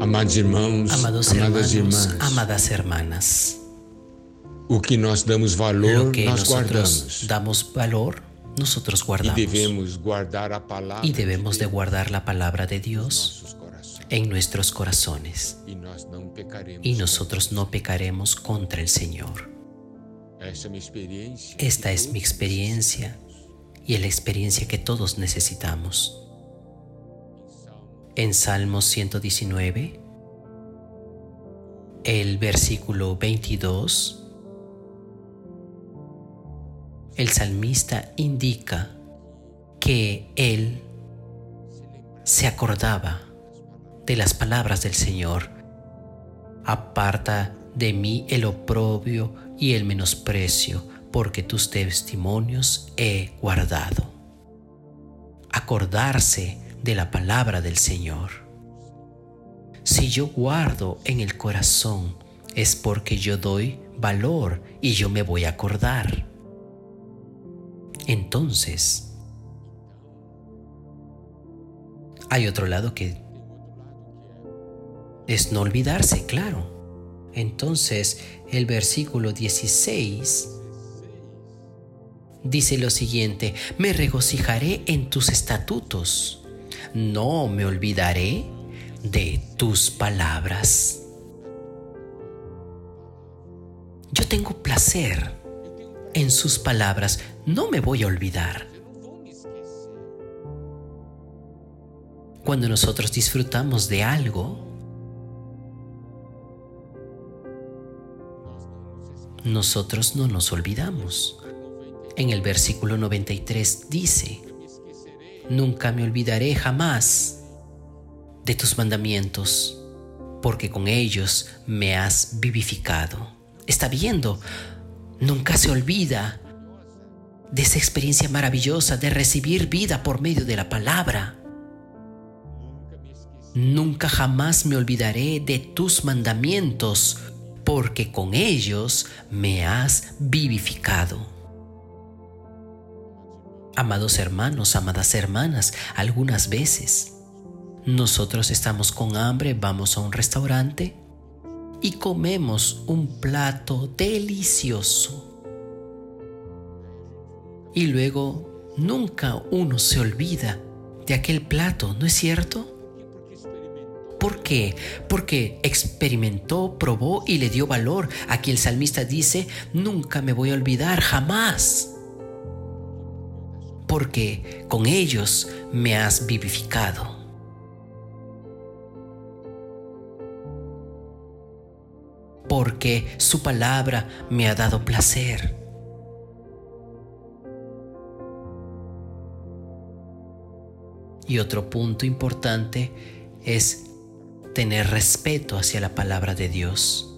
Amados irmãos, amadas irmãs, amadas hermanas, o que nós damos valor, lo que nós guardamos. Damos valor, nosotros guardamos. Y debemos de guardar la palabra de Dios en nuestros corazones. Y nosotros no pecaremos contra el Señor. Esta es mi experiencia y es la experiencia que todos necesitamos. En Salmos 119, el versículo 22, el salmista indica que él se acordaba de las palabras del Señor. Aparta de mí el oprobio y el menosprecio, porque tus testimonios he guardado. Acordarse de la palabra del Señor. Si yo guardo en el corazón, es porque yo doy valor y yo me voy a acordar. Entonces, hay otro lado que es no olvidarse, claro. Entonces, el versículo 16 dice lo siguiente: me regocijaré en tus estatutos, no me olvidaré de tus palabras. Yo tengo placer en sus palabras, no me voy a olvidar. Cuando nosotros disfrutamos de algo, nosotros no nos olvidamos. En el versículo 93 dice: nunca me olvidaré jamás de tus mandamientos, porque con ellos me has vivificado. Está viendo, nunca se olvida de esa experiencia maravillosa de recibir vida por medio de la palabra. Nunca jamás me olvidaré de tus mandamientos, porque con ellos me has vivificado. Amados hermanos, amadas hermanas, algunas veces nosotros estamos con hambre, vamos a un restaurante y comemos un plato delicioso. Y luego nunca uno se olvida de aquel plato, ¿no es cierto? ¿Por qué? Porque experimentó, probó y le dio valor. Aquí el salmista dice: nunca me voy a olvidar, jamás, porque con ellos me has vivificado. Porque su palabra me ha dado placer. Y otro punto importante es tener respeto hacia la palabra de Dios,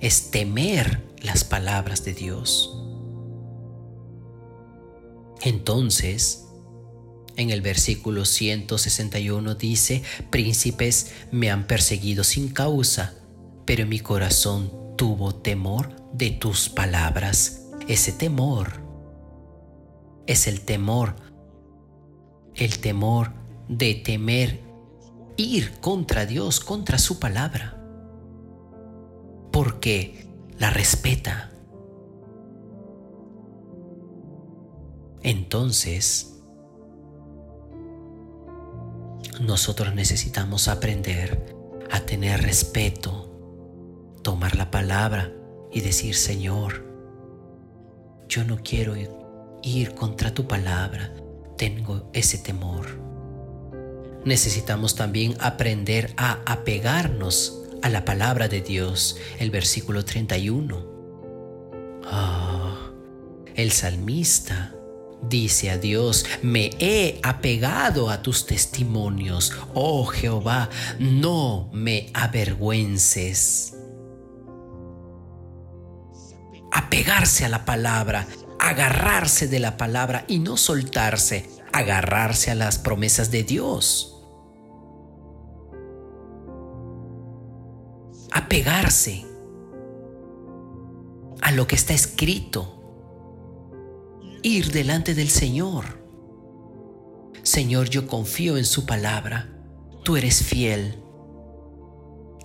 es temer las palabras de Dios. Entonces, en el versículo 161 dice: príncipes me han perseguido sin causa, pero mi corazón tuvo temor de tus palabras. Ese temor es el temor de temer ir contra Dios, contra su palabra, porque la respeta. Entonces, nosotros necesitamos aprender a tener respeto, tomar la palabra y decir: Señor, yo no quiero ir contra tu palabra, tengo ese temor. Necesitamos también aprender a apegarnos a la palabra de Dios. El versículo 31. El salmista dice a Dios: me he apegado a tus testimonios. Oh Jehová, no me avergüences. Apegarse a la palabra, agarrarse de la palabra y no soltarse. Agarrarse a las promesas de Dios. Apegarse a lo que está escrito. Ir delante del Señor. Señor, yo confío en su palabra. Tú eres fiel.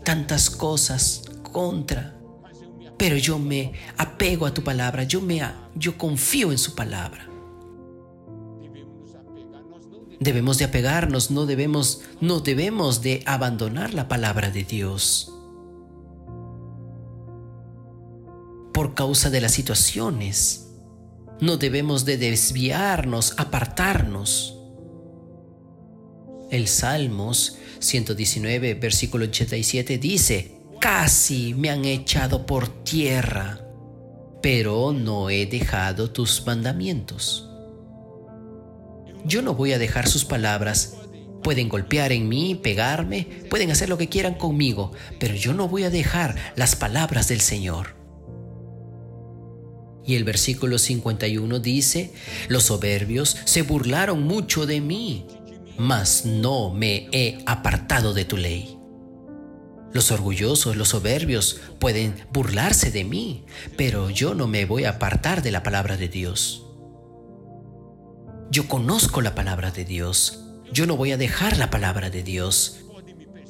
tantas cosas contra, pero yo me apego a tu palabra, yo confío en su palabra. Debemos de apegarnos, no debemos de abandonar la palabra de Dios. Por causa de las situaciones, no debemos de desviarnos, apartarnos. El Salmos 119, versículo 87 dice: «Casi me han echado por tierra, pero no he dejado tus mandamientos». Yo no voy a dejar sus palabras. Pueden golpear en mí, pegarme, pueden hacer lo que quieran conmigo, pero yo no voy a dejar las palabras del Señor. Y el versículo 51 dice: «Los soberbios se burlaron mucho de mí, mas no me he apartado de tu ley». Los orgullosos, los soberbios pueden burlarse de mí, pero yo no me voy a apartar de la palabra de Dios. Yo conozco la palabra de Dios. Yo no voy a dejar la palabra de Dios.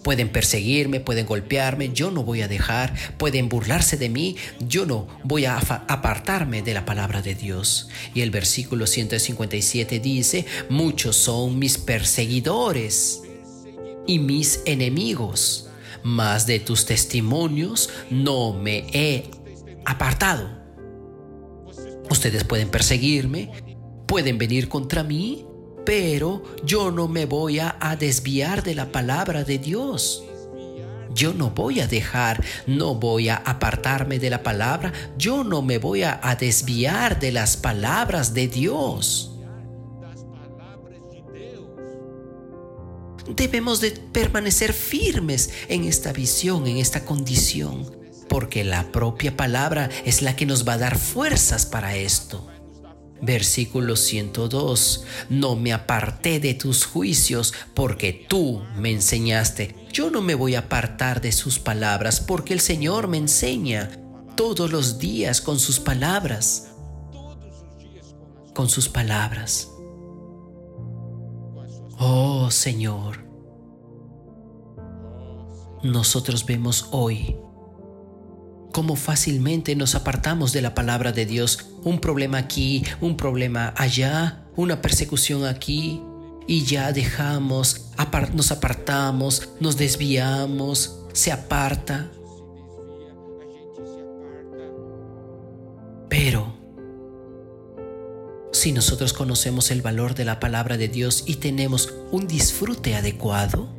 Pueden perseguirme, pueden golpearme, yo no voy a dejar. Pueden burlarse de mí, yo no voy a apartarme de la palabra de Dios. Y el versículo 157 dice: «Muchos son mis perseguidores y mis enemigos, mas de tus testimonios no me he apartado». Ustedes pueden perseguirme, pueden venir contra mí, pero yo no me voy a desviar de la palabra de Dios. Yo no voy a dejar, no voy a apartarme de la palabra. Yo no me voy a desviar de las palabras de Dios. Debemos de permanecer firmes en esta visión, en esta condición, porque la propia palabra es la que nos va a dar fuerzas para esto. Versículo 102: «No me aparté de tus juicios, porque tú me enseñaste». Yo no me voy a apartar de sus palabras, porque el Señor me enseña todos los días con sus palabras. Con sus palabras. Oh Señor, nosotros vemos hoy cómo fácilmente nos apartamos de la palabra de Dios. Un problema aquí, un problema allá, una persecución aquí, y ya dejamos, nos apartamos, nos desviamos, se aparta. Pero si nosotros conocemos el valor de la palabra de Dios y tenemos un disfrute adecuado,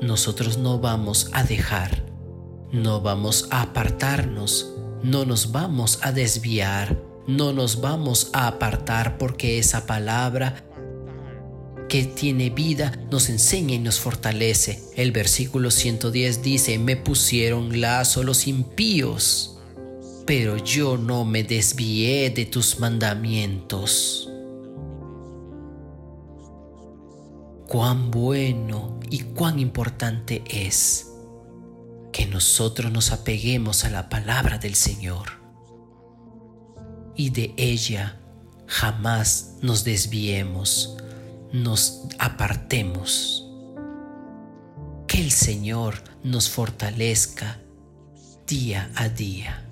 nosotros no vamos a dejar. No vamos a apartarnos, no nos vamos a desviar, no nos vamos a apartar, porque esa palabra que tiene vida nos enseña y nos fortalece. El versículo 110 dice: «Me pusieron lazo los impíos, pero yo no me desvié de tus mandamientos». Cuán bueno y cuán importante es que nosotros nos apeguemos a la palabra del Señor y de ella jamás nos desviemos, nos apartemos. Que el Señor nos fortalezca día a día.